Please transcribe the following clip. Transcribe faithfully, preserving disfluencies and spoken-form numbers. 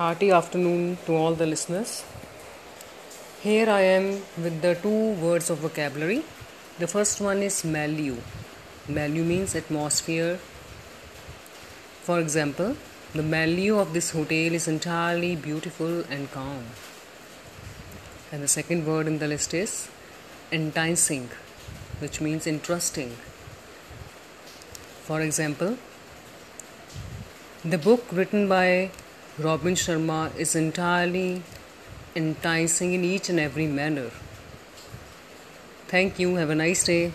Hearty afternoon to all the listeners. Here I am with the two words of vocabulary. The first one is milieu. Milieu means atmosphere. For example, the milieu of this hotel is entirely beautiful and calm. And the second word in the list is enticing, which means interesting. For example, the book written by Robin Sharma is entirely enticing in each and every manner. Thank you. Have a nice day.